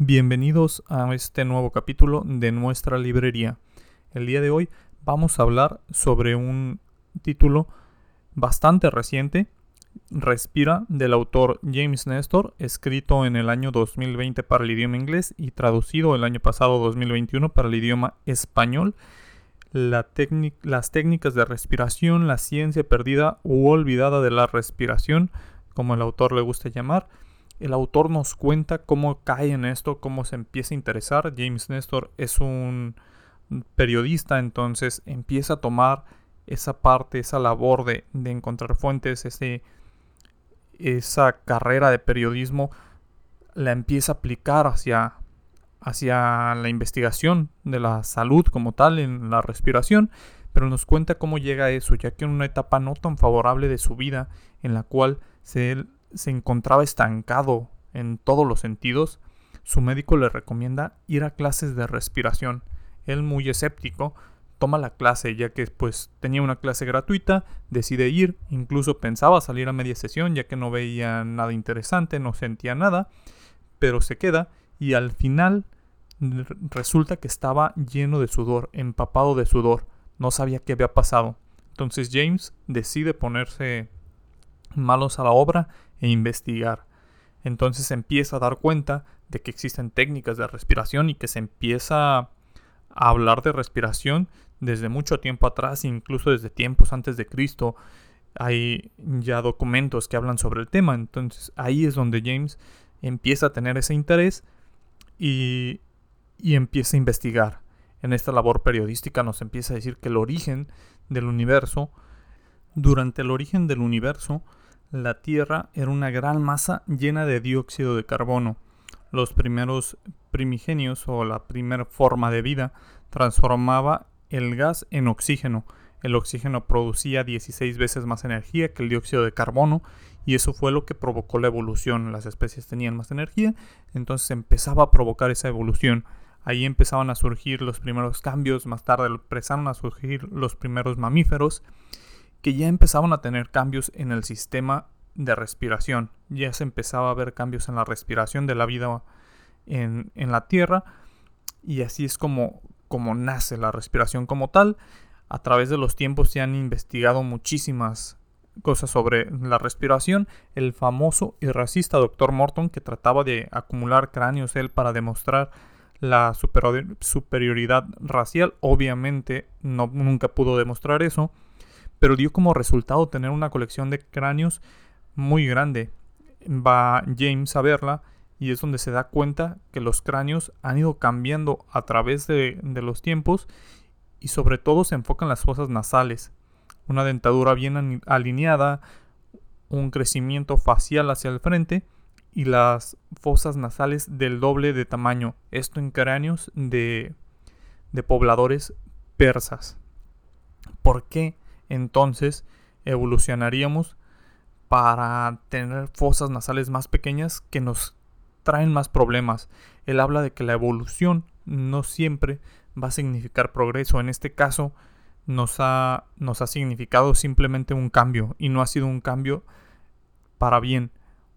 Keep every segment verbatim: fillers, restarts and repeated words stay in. Bienvenidos a este nuevo capítulo de nuestra librería. El día de hoy vamos a hablar sobre un título bastante reciente, Respira, del autor James Nestor, escrito en el año dos mil veinte para el idioma inglés y traducido el año pasado dos mil veintiuno para el idioma español. La técnic- las técnicas de respiración, la ciencia perdida u olvidada de la respiración, como el autor le gusta llamar. El autor nos cuenta cómo cae en esto, cómo se empieza a interesar. James Nestor es un periodista, entonces empieza a tomar esa parte, esa labor de, de encontrar fuentes, ese, esa carrera de periodismo, la empieza a aplicar hacia, hacia la investigación de la salud como tal, en la respiración. Pero nos cuenta cómo llega a eso, ya que en una etapa no tan favorable de su vida, en la cual se... se encontraba estancado en todos los sentidos, su médico le recomienda ir a clases de respiración. Él, muy escéptico, toma la clase, ya que pues tenía una clase gratuita, decide ir, incluso pensaba salir a media sesión ya que no veía nada interesante, no sentía nada, pero se queda y al final resulta que estaba lleno de sudor, empapado de sudor, no sabía qué había pasado. Entonces James decide ponerse manos a la obra e investigar. Entonces empieza a dar cuenta de que existen técnicas de respiración y que se empieza a hablar de respiración desde mucho tiempo atrás, incluso desde tiempos antes de Cristo. Hay ya documentos que hablan sobre el tema. Entonces ahí es donde James empieza a tener ese interés y, y empieza a investigar. En esta labor periodística nos empieza a decir que el origen del universo, durante el origen del universo, la Tierra era una gran masa llena de dióxido de carbono. Los primeros primigenios o la primera forma de vida transformaba el gas en oxígeno. El oxígeno producía dieciséis veces más energía que el dióxido de carbono y eso fue lo que provocó la evolución. Las especies tenían más energía, entonces empezaba a provocar esa evolución. Ahí empezaban a surgir los primeros cambios, más tarde empezaron a surgir los primeros mamíferos, que ya empezaban a tener cambios en el sistema de respiración. Ya se empezaba a ver cambios en la respiración de la vida en, en la Tierra. Y así es como, como nace la respiración como tal. A través de los tiempos se han investigado muchísimas cosas sobre la respiración. El famoso y racista doctor Morton, que trataba de acumular cráneos él para demostrar la superi- superioridad racial. Obviamente no, nunca pudo demostrar eso, pero dio como resultado tener una colección de cráneos muy grande. Va James a verla y es donde se da cuenta que los cráneos han ido cambiando a través de, de los tiempos y sobre todo se enfocan las fosas nasales. Una dentadura bien alineada, un crecimiento facial hacia el frente y las fosas nasales del doble de tamaño. Esto en cráneos de, de pobladores persas. ¿Por qué? Entonces evolucionaríamos para tener fosas nasales más pequeñas que nos traen más problemas. Él habla de que la evolución no siempre va a significar progreso. En este caso nos ha, nos ha significado simplemente un cambio y no ha sido un cambio para bien.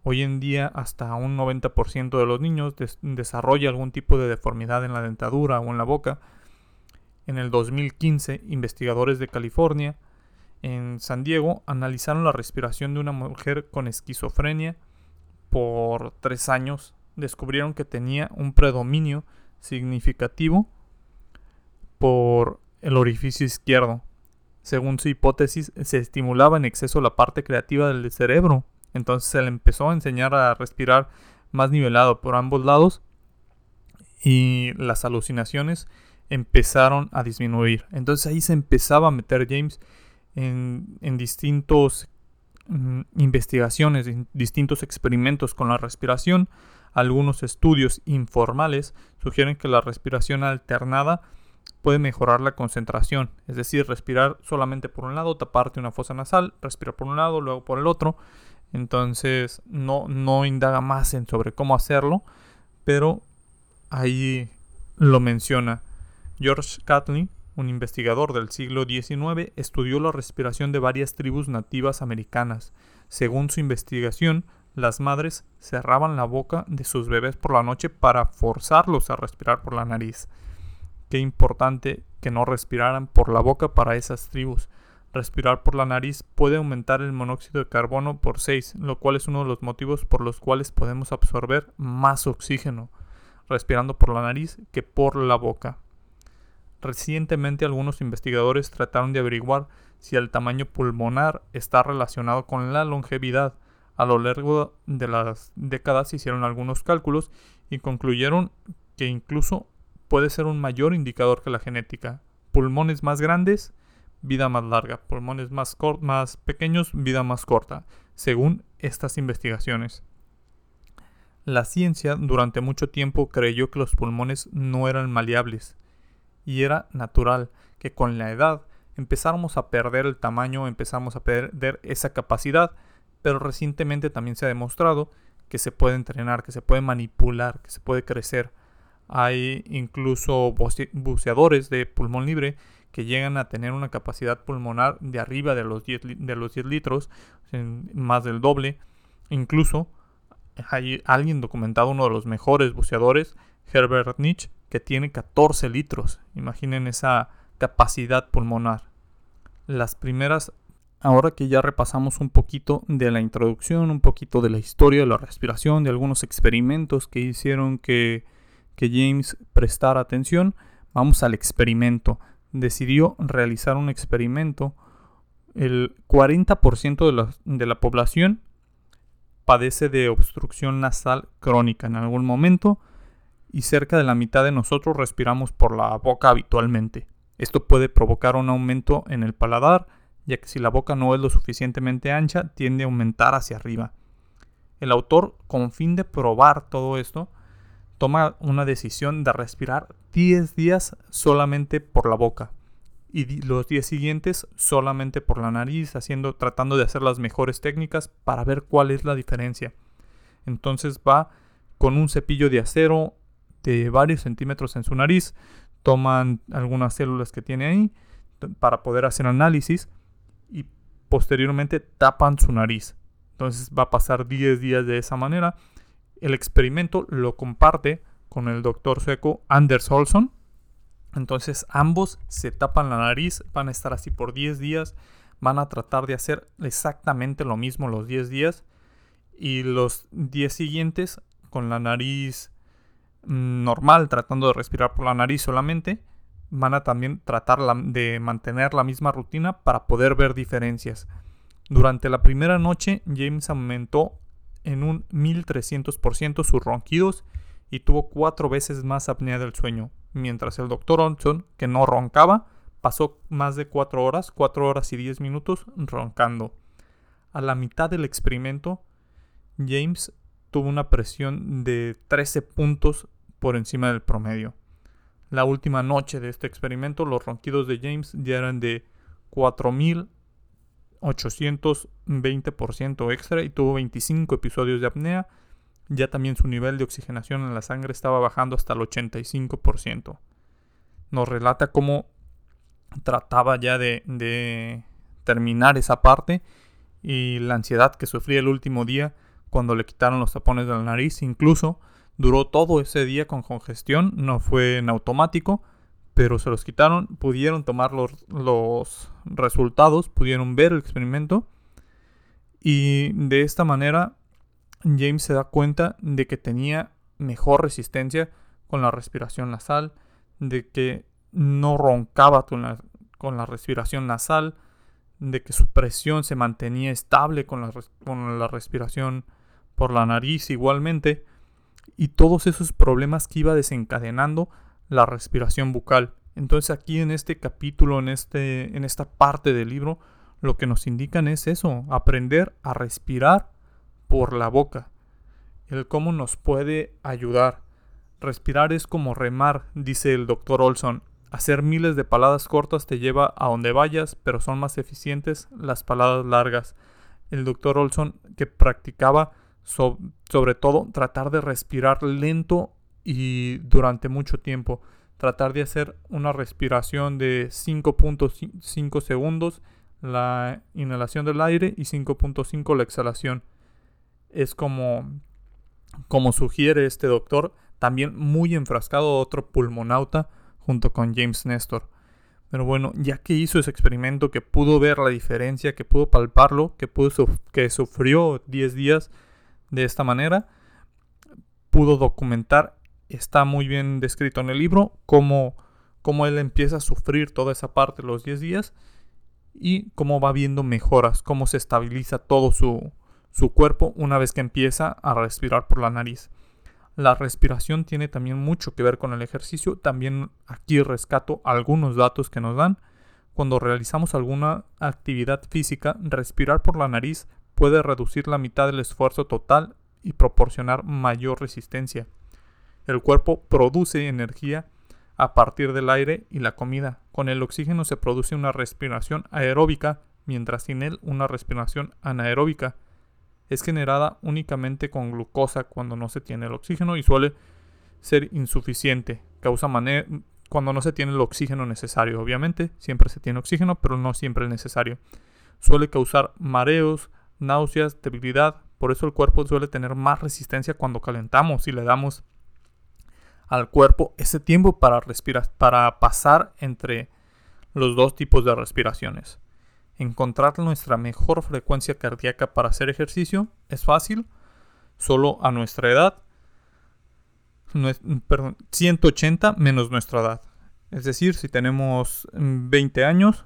Hoy en día hasta un noventa por ciento de los niños des- desarrolla algún tipo de deformidad en la dentadura o en la boca. En el dos mil quince, investigadores de California en San Diego analizaron la respiración de una mujer con esquizofrenia por tres años. Descubrieron que tenía un predominio significativo por el orificio izquierdo. Según su hipótesis, se estimulaba en exceso la parte creativa del cerebro. Entonces se le empezó a enseñar a respirar más nivelado por ambos lados y las alucinaciones empezaron a disminuir. Entonces ahí se empezaba a meter James en, en distintos mmm, investigaciones, en distintos experimentos con la respiración. Algunos estudios informales sugieren que la respiración alternada puede mejorar la concentración, es decir, respirar solamente por un lado, taparte una fosa nasal, respirar por un lado, luego por el otro. Entonces no, no indaga más en sobre cómo hacerlo, pero ahí lo menciona. George Catlin, un investigador del siglo diecinueve, estudió la respiración de varias tribus nativas americanas. Según su investigación, las madres cerraban la boca de sus bebés por la noche para forzarlos a respirar por la nariz. Qué importante que no respiraran por la boca para esas tribus. Respirar por la nariz puede aumentar el monóxido de carbono por seis, lo cual es uno de los motivos por los cuales podemos absorber más oxígeno respirando por la nariz que por la boca. Recientemente algunos investigadores trataron de averiguar si el tamaño pulmonar está relacionado con la longevidad. A lo largo de las décadas hicieron algunos cálculos y concluyeron que incluso puede ser un mayor indicador que la genética. Pulmones más grandes, vida más larga. Pulmones más, cort- más pequeños, vida más corta, según estas investigaciones. La ciencia durante mucho tiempo creyó que los pulmones no eran maleables y era natural que con la edad empezáramos a perder el tamaño, empezáramos a perder esa capacidad, pero recientemente también se ha demostrado que se puede entrenar, que se puede manipular, que se puede crecer. Hay incluso buceadores de pulmón libre que llegan a tener una capacidad pulmonar de arriba de los diez litros, más del doble. Incluso hay alguien documentado, uno de los mejores buceadores, Herbert Nitsch, que tiene catorce litros. Imaginen esa capacidad pulmonar. Las primeras, ahora que ya repasamos un poquito de la introducción, un poquito de la historia de la respiración, de algunos experimentos que hicieron que, que James prestara atención, vamos al experimento. Decidió realizar un experimento. El cuarenta por ciento de la, de la población padece de obstrucción nasal crónica en algún momento y cerca de la mitad de nosotros respiramos por la boca habitualmente. Esto puede provocar un aumento en el paladar, ya que si la boca no es lo suficientemente ancha, tiende a aumentar hacia arriba. El autor, con fin de probar todo esto, toma una decisión de respirar diez días solamente por la boca y los días siguientes solamente por la nariz, haciendo, tratando de hacer las mejores técnicas para ver cuál es la diferencia. Entonces va con un cepillo de acero de varios centímetros en su nariz, toman algunas células que tiene ahí para poder hacer análisis y posteriormente tapan su nariz. Entonces va a pasar diez días de esa manera. El experimento lo comparte con el doctor sueco Anders Olsson. Entonces ambos se tapan la nariz, van a estar así por diez días, van a tratar de hacer exactamente lo mismo los diez días y los diez siguientes con la nariz normal, tratando de respirar por la nariz solamente, van a también tratar la, de mantener la misma rutina para poder ver diferencias. Durante la primera noche James aumentó en un mil trescientos por ciento sus ronquidos y tuvo cuatro veces más apnea del sueño, mientras el doctor Olsson, que no roncaba, pasó más de cuatro horas, cuatro horas y diez minutos roncando. A la mitad del experimento, James tuvo una presión de trece puntos por encima del promedio. La última noche de este experimento, los ronquidos de James ya eran de cuatro mil ochocientos veinte por ciento extra y tuvo veinticinco episodios de apnea. Ya también su nivel de oxigenación en la sangre estaba bajando hasta el ochenta y cinco por ciento. Nos relata cómo trataba ya de, de terminar esa parte y la ansiedad que sufría el último día cuando le quitaron los tapones de la nariz. Incluso duró todo ese día con congestión, no fue en automático, pero se los quitaron, pudieron tomar los, los resultados, pudieron ver el experimento y de esta manera James se da cuenta de que tenía mejor resistencia con la respiración nasal, de que no roncaba con la, con la respiración nasal, de que su presión se mantenía estable con la, con la respiración por la nariz igualmente y todos esos problemas que iba desencadenando la respiración bucal. Entonces aquí en este capítulo, en, este, en esta parte del libro, lo que nos indican es eso, aprender a respirar por la boca. El cómo nos puede ayudar. Respirar es como remar, dice el doctor Olsson. Hacer miles de paladas cortas te lleva a donde vayas, pero son más eficientes las paladas largas. El doctor Olsson, que practicaba so- sobre todo tratar de respirar lento y durante mucho tiempo, tratar de hacer una respiración de cinco punto cinco segundos la inhalación del aire y cinco punto cinco la exhalación. es como, como sugiere este doctor, también muy enfrascado otro pulmonauta junto con James Nestor. Pero bueno, ya que hizo ese experimento, que pudo ver la diferencia, que pudo palparlo, que, pudo suf- que sufrió diez días de esta manera, pudo documentar, está muy bien descrito en el libro, cómo, cómo él empieza a sufrir toda esa parte los diez días y cómo va viendo mejoras, cómo se estabiliza todo su, su cuerpo una vez que empieza a respirar por la nariz. La respiración tiene también mucho que ver con el ejercicio. También aquí rescato algunos datos que nos dan. Cuando realizamos alguna actividad física, respirar por la nariz puede reducir la mitad del esfuerzo total y proporcionar mayor resistencia. El cuerpo produce energía a partir del aire y la comida. Con el oxígeno se produce una respiración aeróbica, mientras sin él una respiración anaeróbica es generada únicamente con glucosa cuando no se tiene el oxígeno y suele ser insuficiente. Causa mane- cuando no se tiene el oxígeno necesario. Obviamente, siempre se tiene oxígeno, pero no siempre el necesario. Suele causar mareos, náuseas, debilidad. Por eso el cuerpo suele tener más resistencia cuando calentamos y le damos al cuerpo ese tiempo para respirar, para pasar entre los dos tipos de respiraciones. Encontrar nuestra mejor frecuencia cardíaca para hacer ejercicio es fácil, solo a nuestra edad, perdón, ciento ochenta menos nuestra edad. Es decir, si tenemos veinte años,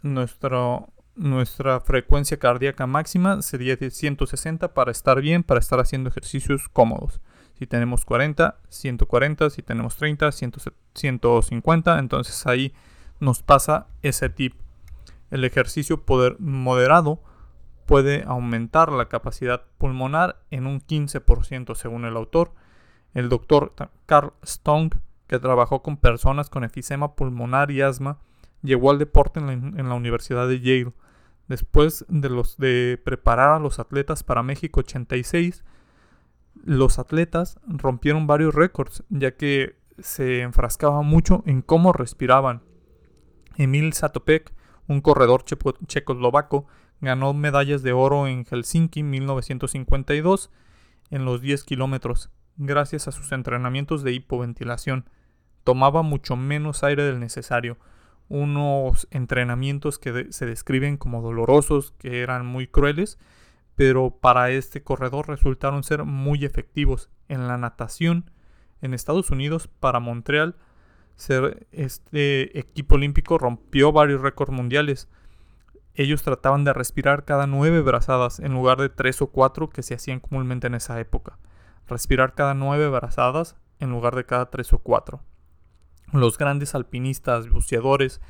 nuestro, nuestra frecuencia cardíaca máxima sería de ciento sesenta para estar bien, para estar haciendo ejercicios cómodos. Si tenemos cuarenta, ciento cuarenta, si tenemos treinta, ciento cincuenta, entonces ahí nos pasa ese tip. El ejercicio poder moderado puede aumentar la capacidad pulmonar en un quince por ciento según el autor. El doctor Carl Stone, que trabajó con personas con enfisema pulmonar y asma, llegó al deporte en la, en la Universidad de Yale. Después de, los, de preparar a los atletas para México ochenta y seis, los atletas rompieron varios récords, ya que se enfrascaba mucho en cómo respiraban. Emil Zátopek, un corredor chepo- checoslovaco, ganó medallas de oro en Helsinki mil novecientos cincuenta y dos en los diez kilómetros, gracias a sus entrenamientos de hipoventilación. Tomaba mucho menos aire del necesario, unos entrenamientos que de- se describen como dolorosos, que eran muy crueles, pero para este corredor resultaron ser muy efectivos. En la natación, en Estados Unidos, para Montreal, este equipo olímpico rompió varios récords mundiales. Ellos trataban de respirar cada nueve brazadas en lugar de tres o cuatro que se hacían comúnmente en esa época. Respirar cada nueve brazadas en lugar de cada tres o cuatro. Los grandes alpinistas, buceadores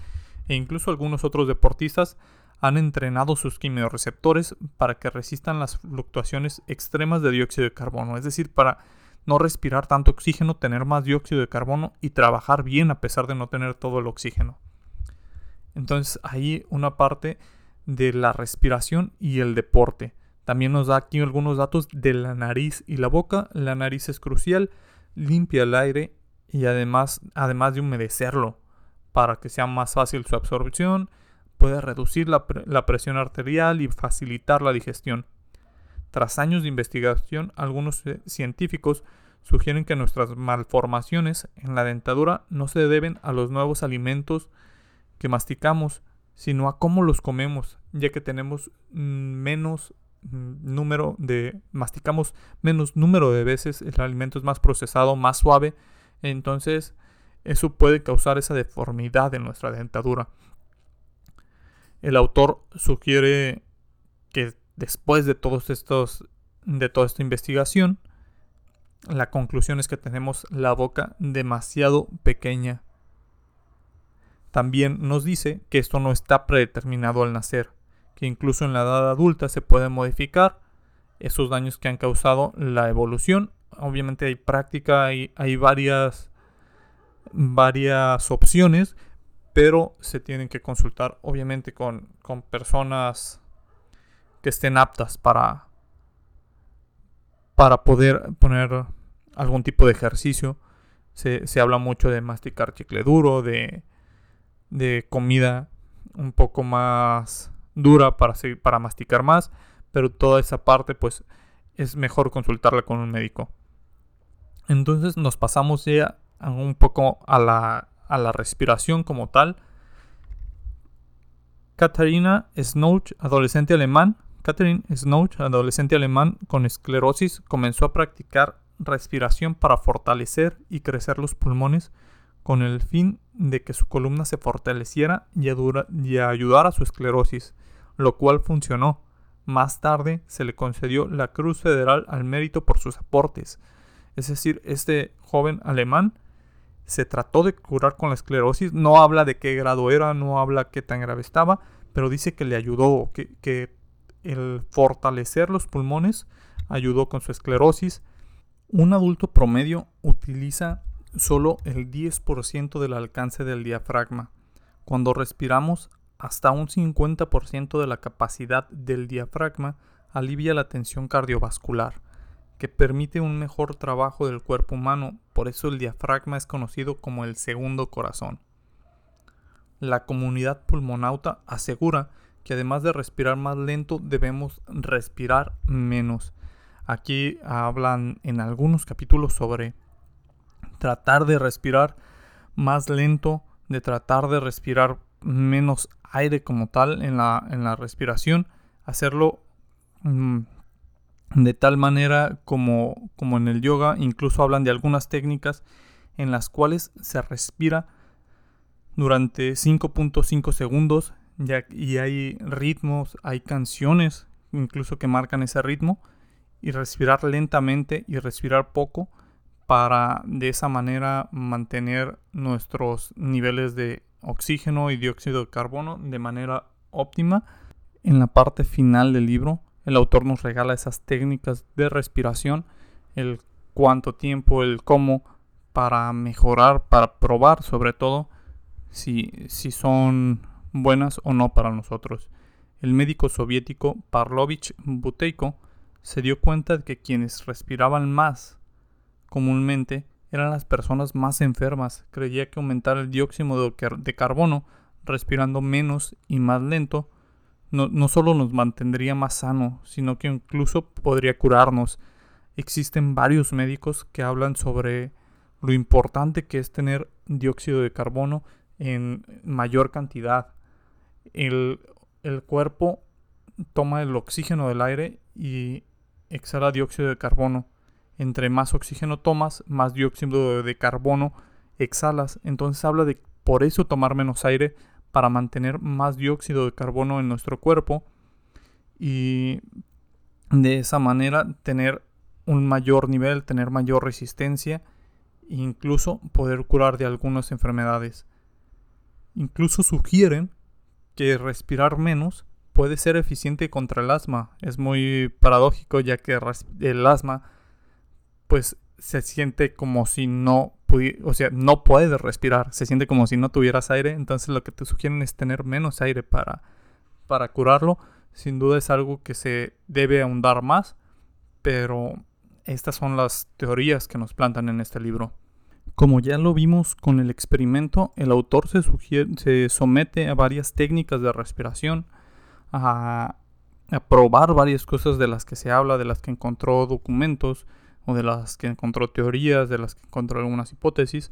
e incluso algunos otros deportistas han entrenado sus quimiorreceptores para que resistan las fluctuaciones extremas de dióxido de carbono, es decir, para no respirar tanto oxígeno, tener más dióxido de carbono y trabajar bien a pesar de no tener todo el oxígeno. Entonces ahí una parte de la respiración y el deporte. También nos da aquí algunos datos de la nariz y la boca. La nariz es crucial, limpia el aire y además, además de humedecerlo para que sea más fácil su absorción, puede reducir la, la presión arterial y facilitar la digestión. Tras años de investigación, algunos científicos sugieren que nuestras malformaciones en la dentadura no se deben a los nuevos alimentos que masticamos, sino a cómo los comemos, ya que tenemos menos número de masticamos menos número de veces, el alimento es más procesado, más suave, entonces eso puede causar esa deformidad en nuestra dentadura. El autor sugiere que después de todos estos, de toda esta investigación, la conclusión es que tenemos la boca demasiado pequeña. También nos dice que esto no está predeterminado al nacer, que incluso en la edad adulta se pueden modificar esos daños que han causado la evolución. Obviamente hay práctica, hay, hay varias, varias opciones, pero se tienen que consultar obviamente con, con personas que estén aptas para, para poder poner algún tipo de ejercicio. Se, se habla mucho de masticar chicle duro, de, de comida un poco más dura para, para masticar más, pero toda esa parte pues es mejor consultarla con un médico. Entonces nos pasamos ya un poco a la, a la respiración como tal. Katharina Snouch, adolescente alemán, Katharina Snouch, adolescente alemán con esclerosis, comenzó a practicar respiración para fortalecer y crecer los pulmones con el fin de que su columna se fortaleciera y, adura, y ayudara a su esclerosis, lo cual funcionó. Más tarde se le concedió la Cruz Federal al Mérito por sus aportes. Es decir, este joven alemán se trató de curar con la esclerosis. No habla de qué grado era, no habla qué tan grave estaba, pero dice que le ayudó, que, que el fortalecer los pulmones ayudó con su esclerosis. Un adulto promedio utiliza solo el diez por ciento del alcance del diafragma. Cuando respiramos, hasta un cincuenta por ciento de la capacidad del diafragma alivia la tensión cardiovascular, que permite un mejor trabajo del cuerpo humano. Por eso el diafragma es conocido como el segundo corazón. La comunidad pulmonauta asegura que además de respirar más lento, debemos respirar menos. Aquí hablan en algunos capítulos sobre tratar de respirar más lento, de tratar de respirar menos aire como tal en la, en la respiración, hacerlo mmm, de tal manera como, como en el yoga. Incluso hablan de algunas técnicas en las cuales se respira durante cinco punto cinco segundos, ya, y hay ritmos, hay canciones incluso que marcan ese ritmo, y respirar lentamente y respirar poco para de esa manera mantener nuestros niveles de oxígeno y dióxido de carbono de manera óptima. En la parte final del libro, el autor nos regala esas técnicas de respiración, el cuánto tiempo, el cómo, para mejorar, para probar sobre todo si, si son buenas o no para nosotros. El médico soviético Parlovich Buteyko se dio cuenta de que quienes respiraban más comúnmente eran las personas más enfermas. Creía que aumentar el dióxido de carbono respirando menos y más lento no, no solo nos mantendría más sanos, sino que incluso podría curarnos. Existen varios médicos que hablan sobre lo importante que es tener dióxido de carbono en mayor cantidad. El, el cuerpo toma el oxígeno del aire y exhala dióxido de carbono. Entre más oxígeno tomas, más dióxido de carbono exhalas. Entonces habla de por eso tomar menos aire, para mantener más dióxido de carbono en nuestro cuerpo y de esa manera tener un mayor nivel, tener mayor resistencia e incluso poder curar de algunas enfermedades. Incluso sugieren que respirar menos puede ser eficiente contra el asma. Es muy paradójico, ya que el asma pues se siente como si no pudiera, o sea, no puedes respirar, se siente como si no tuvieras aire. Entonces lo que te sugieren es tener menos aire para, para curarlo. Sin duda es algo que se debe ahondar más, pero estas son las teorías que nos plantan en este libro. Como ya lo vimos con el experimento, el autor se, sugiere, se somete a varias técnicas de respiración, a, a probar varias cosas de las que se habla, de las que encontró documentos, o de las que encontró teorías, de las que encontró algunas hipótesis.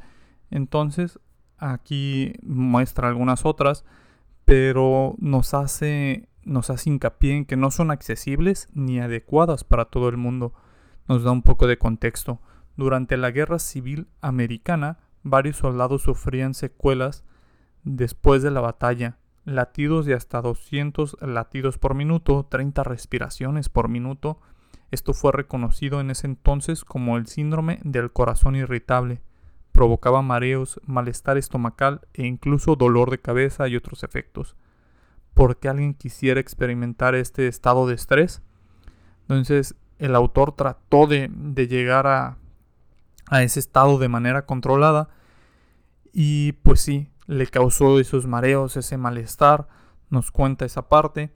Entonces aquí muestra algunas otras, pero nos hace, nos hace hincapié en que no son accesibles ni adecuadas para todo el mundo. Nos da un poco de contexto. Durante la Guerra Civil Americana, varios soldados sufrían secuelas después de la batalla. Latidos de hasta doscientos latidos por minuto, treinta respiraciones por minuto. Esto fue reconocido en ese entonces como el síndrome del corazón irritable. Provocaba mareos, malestar estomacal e incluso dolor de cabeza y otros efectos. ¿Por qué alguien quisiera experimentar este estado de estrés? Entonces el autor trató de, de llegar a, a ese estado de manera controlada y pues sí, le causó esos mareos, ese malestar. Nos cuenta esa parte,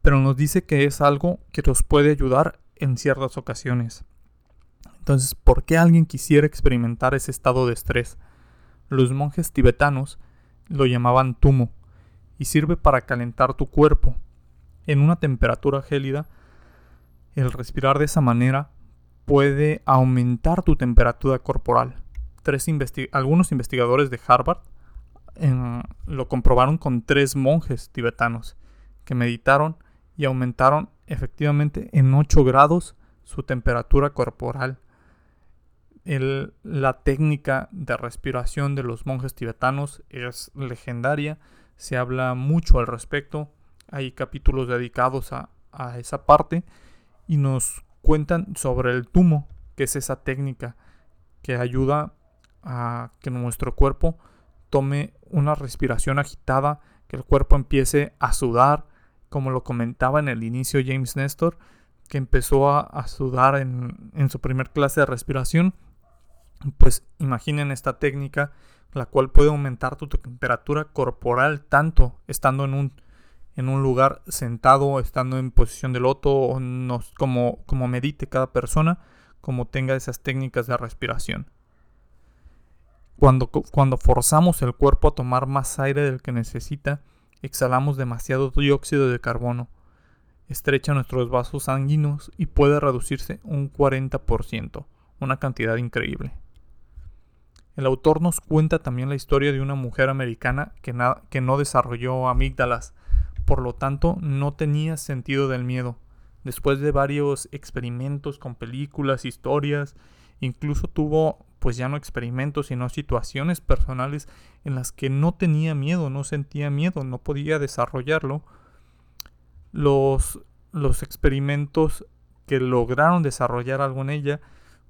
pero nos dice que es algo que nos puede ayudar en ciertas ocasiones. Entonces, ¿por qué alguien quisiera experimentar ese estado de estrés? Los monjes tibetanos lo llamaban tumo y sirve para calentar tu cuerpo. En una temperatura gélida, El respirar de esa manera puede aumentar tu temperatura corporal. Tres investig- Algunos investigadores de Harvard en, lo comprobaron con tres monjes tibetanos que meditaron y aumentaron efectivamente en ocho grados su temperatura corporal. El, la técnica de respiración de los monjes tibetanos es legendaria, se habla mucho al respecto, hay capítulos dedicados a, a esa parte y nos cuentan sobre el tumo, que es esa técnica que ayuda a que nuestro cuerpo tome una respiración agitada, que el cuerpo empiece a sudar, como lo comentaba en el inicio James Nestor, que empezó a, a sudar en, en su primer clase de respiración. Pues imaginen esta técnica, la cual puede aumentar tu temperatura corporal tanto estando en un, en un lugar sentado, estando en posición de loto, o no, como, como medite cada persona, como tenga esas técnicas de respiración. Cuando, cuando forzamos el cuerpo a tomar más aire del que necesita, exhalamos demasiado dióxido de carbono. Estrecha nuestros vasos sanguíneos y puede reducirse un cuarenta por ciento, una cantidad increíble. El autor nos cuenta también la historia de una mujer americana que, na- que no desarrolló amígdalas, por lo tanto no tenía sentido del miedo. Después de varios experimentos con películas, historias, incluso tuvo, pues ya no experimentos, sino situaciones personales en las que no tenía miedo, no sentía miedo, no podía desarrollarlo. Los, los experimentos que lograron desarrollar algo en ella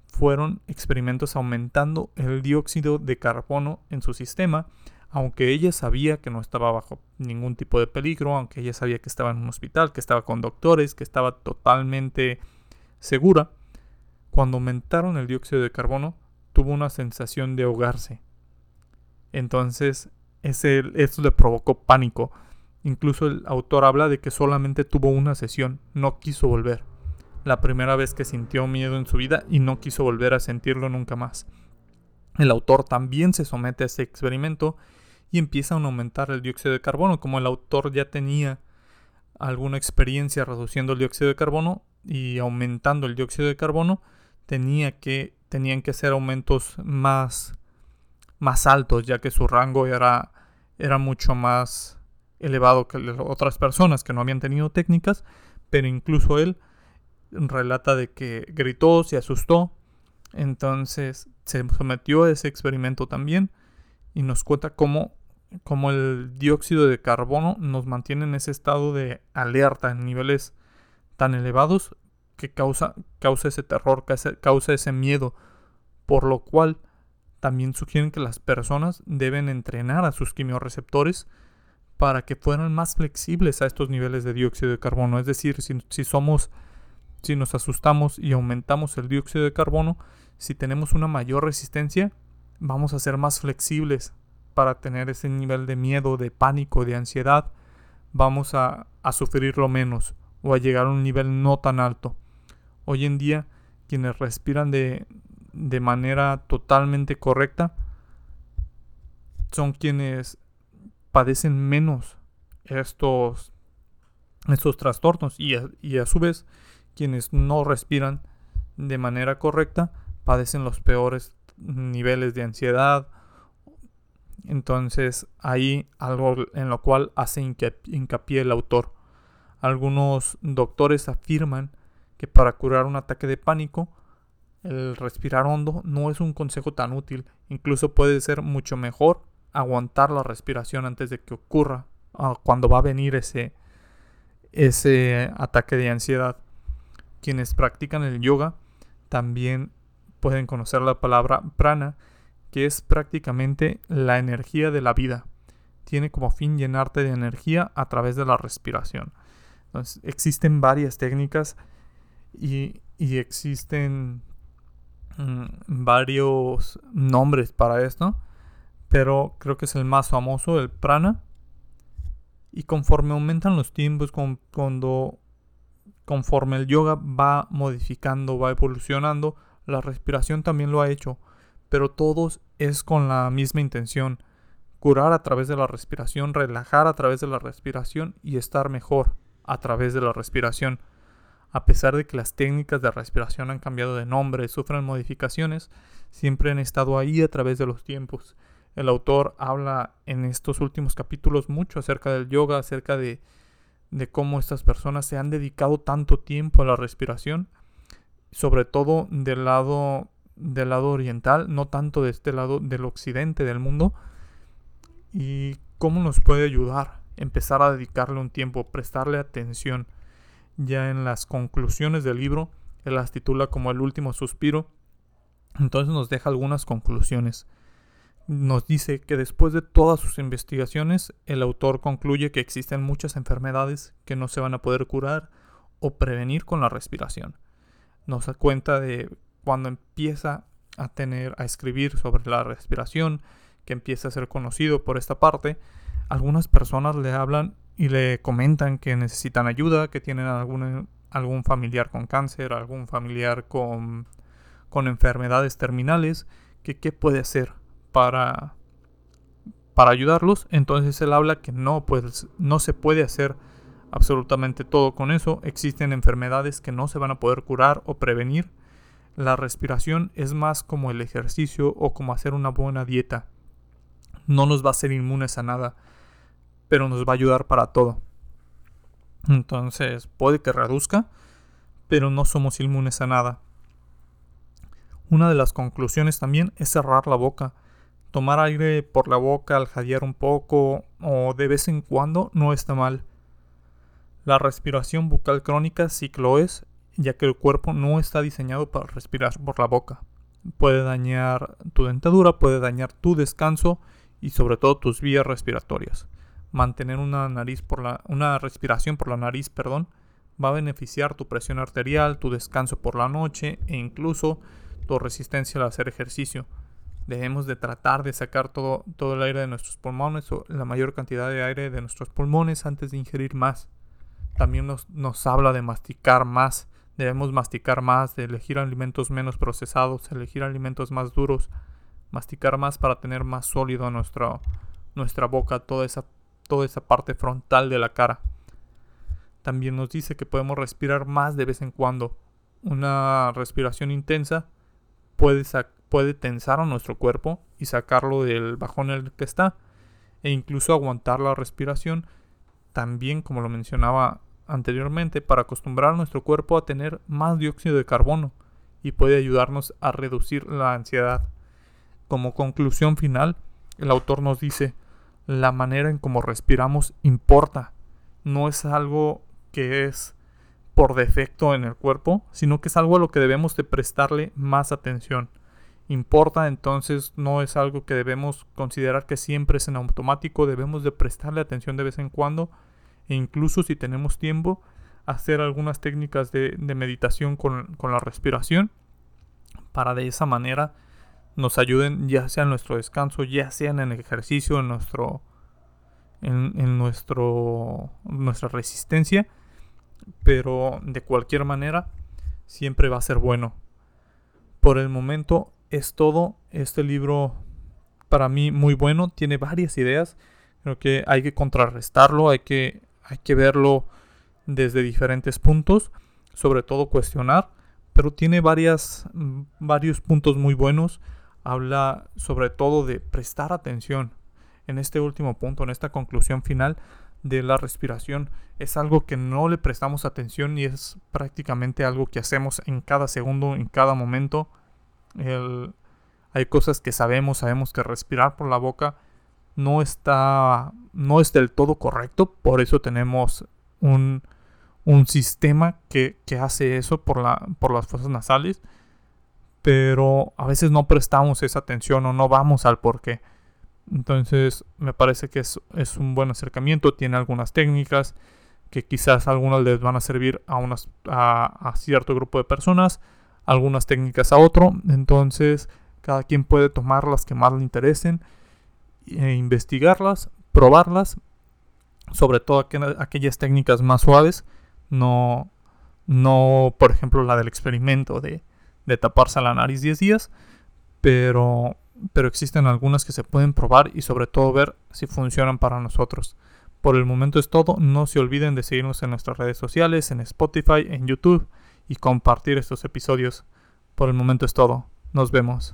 fueron experimentos aumentando el dióxido de carbono en su sistema, aunque ella sabía que no estaba bajo ningún tipo de peligro, aunque ella sabía que estaba en un hospital, que estaba con doctores, que estaba totalmente segura. Cuando aumentaron el dióxido de carbono, tuvo una sensación de ahogarse. Entonces, ese, eso le provocó pánico. Incluso el autor habla de que solamente tuvo una sesión, no quiso volver. La primera vez que sintió miedo en su vida y no quiso volver a sentirlo nunca más. El autor también se somete a ese experimento y empieza a aumentar el dióxido de carbono. Como el autor ya tenía alguna experiencia reduciendo el dióxido de carbono y aumentando el dióxido de carbono, tenía que, tenían que hacer aumentos más, más altos, ya que su rango era, era mucho más elevado que otras personas que no habían tenido técnicas, pero incluso él relata de que gritó, se asustó, entonces se sometió a ese experimento también y nos cuenta cómo, cómo el dióxido de carbono nos mantiene en ese estado de alerta en niveles tan elevados que causa, causa ese terror, causa ese miedo, por lo cual también sugieren que las personas deben entrenar a sus quimiorreceptores para que fueran más flexibles a estos niveles de dióxido de carbono. Es decir, si, si somos, si nos asustamos y aumentamos el dióxido de carbono, si tenemos una mayor resistencia, vamos a ser más flexibles para tener ese nivel de miedo, de pánico, de ansiedad. Vamos a, a sufrirlo menos o a llegar a un nivel no tan alto. Hoy en día, quienes respiran de, de manera totalmente correcta son quienes padecen menos estos, estos trastornos y a, y a su vez quienes no respiran de manera correcta padecen los peores niveles de ansiedad. Entonces hay algo en lo cual hace hincapié el autor. Algunos doctores afirman que para curar un ataque de pánico el respirar hondo no es un consejo tan útil, incluso puede ser mucho mejor aguantar la respiración antes de que ocurra cuando va a venir ese, ese ataque de ansiedad. Quienes practican el yoga también pueden conocer la palabra prana, que es prácticamente la energía de la vida. Tiene como fin llenarte de energía a través de la respiración. Entonces, existen varias técnicas y, y existen mmm, varios nombres para esto, pero creo que es el más famoso, el prana. Y conforme aumentan los tiempos, con, cuando, conforme el yoga va modificando, va evolucionando, la respiración también lo ha hecho. Pero todos es con la misma intención: curar a través de la respiración, relajar a través de la respiración y estar mejor a través de la respiración. A pesar de que las técnicas de respiración han cambiado de nombre y sufren modificaciones, siempre han estado ahí a través de los tiempos. El autor habla en estos últimos capítulos mucho acerca del yoga, acerca de, de cómo estas personas se han dedicado tanto tiempo a la respiración, sobre todo del lado, del lado oriental, no tanto de este lado del occidente del mundo, y cómo nos puede ayudar empezar a dedicarle un tiempo, prestarle atención. Ya en las conclusiones del libro, él las titula como El último suspiro, entonces nos deja algunas conclusiones. Nos dice que después de todas sus investigaciones, el autor concluye que existen muchas enfermedades que no se van a poder curar o prevenir con la respiración. Nos da cuenta de cuando empieza a tener, a escribir sobre la respiración, que empieza a ser conocido por esta parte. Algunas personas le hablan y le comentan que necesitan ayuda, que tienen algún, algún familiar con cáncer, algún familiar con, con enfermedades terminales, que qué puede hacer Para, para ayudarlos. Entonces él habla que no, pues, no se puede hacer absolutamente todo con eso. Existen enfermedades que no se van a poder curar o prevenir. La respiración es más como el ejercicio o como hacer una buena dieta. No nos va a hacer inmunes a nada, pero nos va a ayudar para todo. Entonces puede que reduzca, pero no somos inmunes a nada. Una de las conclusiones también es cerrar la boca. Tomar aire por la boca al jadear un poco o de vez en cuando no está mal. La respiración bucal crónica sí que lo es, ya que el cuerpo no está diseñado para respirar por la boca. Puede dañar tu dentadura, puede dañar tu descanso y sobre todo tus vías respiratorias. Mantener una, nariz por la, una respiración por la nariz, perdón, va a beneficiar tu presión arterial, tu descanso por la noche e incluso tu resistencia al hacer ejercicio. Debemos de tratar de sacar todo, todo el aire de nuestros pulmones o la mayor cantidad de aire de nuestros pulmones antes de ingerir más. También nos, nos habla de masticar más. Debemos masticar más, de elegir alimentos menos procesados, elegir alimentos más duros, masticar más para tener más sólido nuestra, nuestra boca, toda esa, toda esa parte frontal de la cara. También nos dice que podemos respirar más de vez en cuando. Una respiración intensa puede sacar puede tensar a nuestro cuerpo y sacarlo del bajón en el que está, e incluso aguantar la respiración también, como lo mencionaba anteriormente, para acostumbrar a nuestro cuerpo a tener más dióxido de carbono y puede ayudarnos a reducir la ansiedad. Como conclusión final, el autor nos dice: la manera en cómo respiramos importa, no es algo que es por defecto en el cuerpo, sino que es algo a lo que debemos de prestarle más atención. Importa, entonces no es algo que debemos considerar que siempre es en automático. Debemos de prestarle atención de vez en cuando e incluso si tenemos tiempo hacer algunas técnicas de, de meditación con, con la respiración, para de esa manera nos ayuden ya sea en nuestro descanso, ya sea en el ejercicio, en nuestro en, en nuestro nuestra resistencia, pero de cualquier manera siempre va a ser bueno. Por el momento es todo. Este libro para mí muy bueno, tiene varias ideas, creo que hay que contrarrestarlo, hay que, hay que verlo desde diferentes puntos, sobre todo cuestionar, pero tiene varias, varios puntos muy buenos. Habla sobre todo de prestar atención en este último punto, en esta conclusión final de la respiración. Es algo que no le prestamos atención y es prácticamente algo que hacemos en cada segundo, en cada momento. El, hay cosas que sabemos, sabemos que respirar por la boca no está, no es del todo correcto, por eso tenemos un, un sistema que, que hace eso por, la, por las fosas nasales, pero a veces no prestamos esa atención o no vamos al porqué. Entonces me parece que es, es un buen acercamiento, tiene algunas técnicas que quizás algunas les van a servir a, unas, a, a cierto grupo de personas, algunas técnicas a otro. Entonces cada quien puede tomar las que más le interesen e investigarlas, probarlas, sobre todo aqu- aquellas técnicas más suaves, no, no por ejemplo la del experimento de, de taparse la nariz diez días, pero, pero existen algunas que se pueden probar y sobre todo ver si funcionan para nosotros. Por el momento es todo. No se olviden de seguirnos en nuestras redes sociales, en Spotify, en YouTube y compartir estos episodios. Por el momento es todo. Nos vemos.